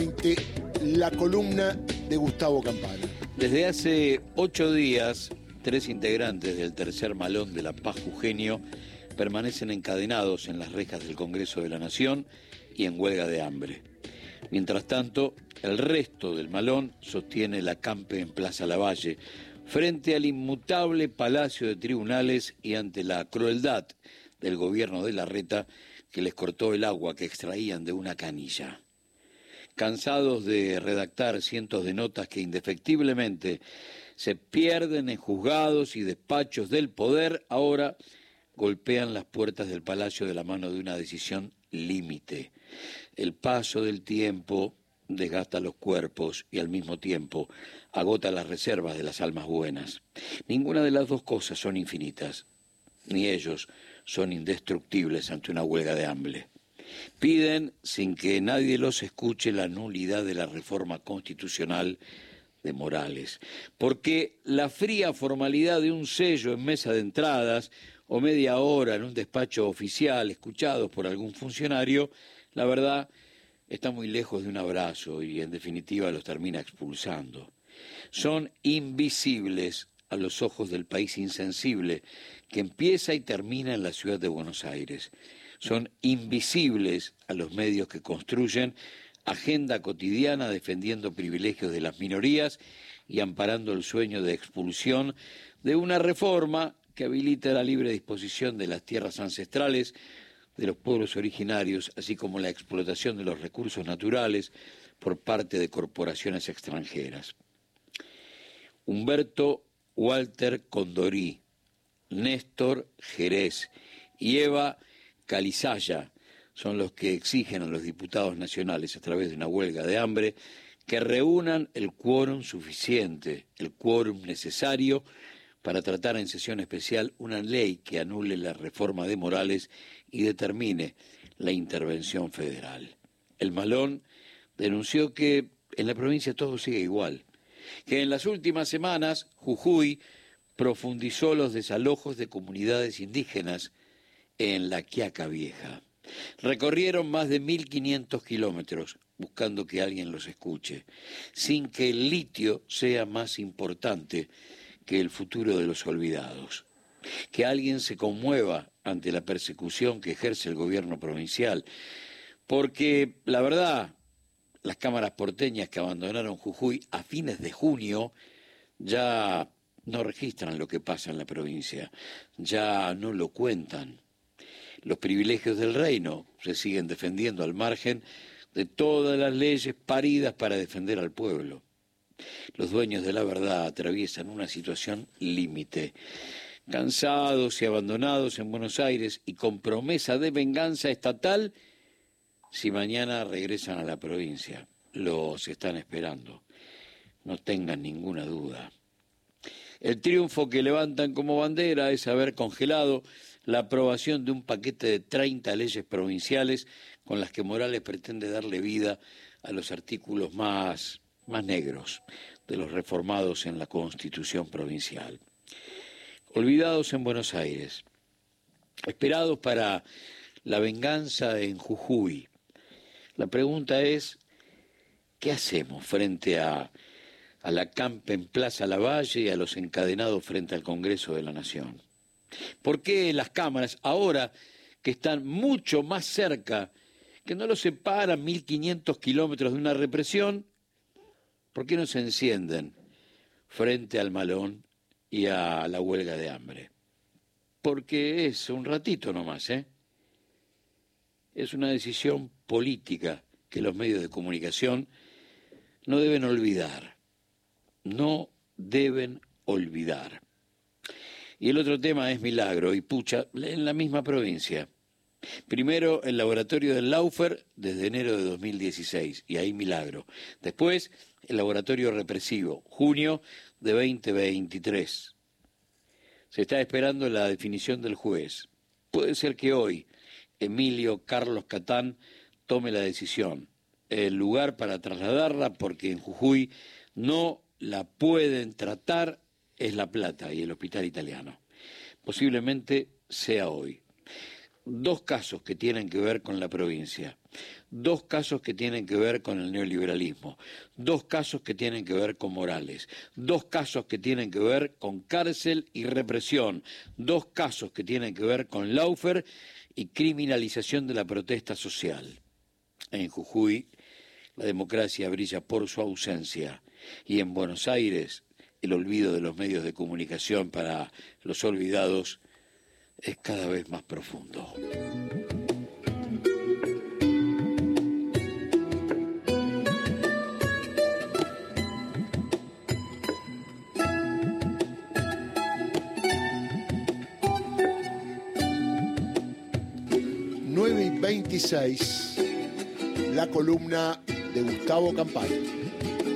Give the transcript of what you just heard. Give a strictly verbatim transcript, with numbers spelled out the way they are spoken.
veinte, la columna de Gustavo Campana. Desde hace ocho días, tres integrantes del tercer Malón de la Paz jujeño permanecen encadenados en las rejas del Congreso de la Nación y en huelga de hambre. Mientras tanto, el resto del Malón sostiene la campe en Plaza Lavalle, frente al inmutable Palacio de Tribunales y ante la crueldad del gobierno de Larreta, que les cortó el agua que extraían de una canilla. Cansados de redactar cientos de notas que indefectiblemente se pierden en juzgados y despachos del poder, ahora golpean las puertas del palacio de la mano de una decisión límite. El paso del tiempo desgasta los cuerpos y al mismo tiempo agota las reservas de las almas buenas. Ninguna de las dos cosas son infinitas, ni ellos son indestructibles ante una huelga de hambre. Piden, sin que nadie los escuche, la nulidad de la reforma constitucional de Morales, porque la fría formalidad de un sello en mesa de entradas o media hora en un despacho oficial escuchados por algún funcionario, la verdad, está muy lejos de un abrazo y en definitiva los termina expulsando. Son invisibles a los ojos del país insensible que empieza y termina en la ciudad de Buenos Aires. Son invisibles a los medios que construyen agenda cotidiana defendiendo privilegios de las minorías y amparando el sueño de expulsión de una reforma que habilita la libre disposición de las tierras ancestrales de los pueblos originarios, así como la explotación de los recursos naturales por parte de corporaciones extranjeras. Humberto Walter Condorí, Néstor Jerez y Eva Gilles Calizaya son los que exigen a los diputados nacionales a través de una huelga de hambre que reúnan el quórum suficiente, el quórum necesario para tratar en sesión especial una ley que anule la reforma de Morales y determine la intervención federal. El Malón denunció que en la provincia todo sigue igual, que en las últimas semanas Jujuy profundizó los desalojos de comunidades indígenas en la Quiaca Vieja. Recorrieron más de mil quinientos kilómetros buscando que alguien los escuche, sin que el litio sea más importante que el futuro de los olvidados. Que alguien se conmueva ante la persecución que ejerce el gobierno provincial, porque la verdad, las cámaras porteñas que abandonaron Jujuy a fines de junio ya no registran lo que pasa en la provincia, ya no lo cuentan. Los privilegios del reino se siguen defendiendo al margen de todas las leyes paridas para defender al pueblo. Los dueños de la verdad atraviesan una situación límite. Cansados y abandonados en Buenos Aires y con promesa de venganza estatal, si mañana regresan a la provincia, los están esperando. No tengan ninguna duda. El triunfo que levantan como bandera es haber congelado la aprobación de un paquete de treinta leyes provinciales con las que Morales pretende darle vida a los artículos más, más negros de los reformados en la Constitución provincial. Olvidados en Buenos Aires, esperados para la venganza en Jujuy. La pregunta es, ¿qué hacemos frente a, a la campe en Plaza Lavalle y a los encadenados frente al Congreso de la Nación? ¿Por qué las cámaras, ahora que están mucho más cerca, que no los separan mil quinientos kilómetros de una represión, por qué no se encienden frente al Malón y a la huelga de hambre? Porque es un ratito nomás, ¿eh? Es una decisión política que los medios de comunicación no deben olvidar. No deben olvidar. Y el otro tema es Milagro y Pucha, en la misma provincia. Primero el laboratorio del Laufer desde enero de dos mil dieciséis, y ahí Milagro. Después el laboratorio represivo, junio de veinte veintitrés. Se está esperando la definición del juez. Puede ser que hoy Emilio Carlos Catán tome la decisión. El lugar para trasladarla, porque en Jujuy no la pueden tratar, es La Plata y el Hospital Italiano. Posiblemente sea hoy. dos casos que tienen que ver con la provincia, dos casos que tienen que ver con el neoliberalismo, dos casos que tienen que ver con Morales, dos casos que tienen que ver con cárcel y represión, dos casos que tienen que ver con Laufer y criminalización de la protesta social. En Jujuy, la democracia brilla por su ausencia, y en Buenos Aires, el olvido de los medios de comunicación para los olvidados es cada vez más profundo. nueve y veintiséis, la columna de Gustavo Campana.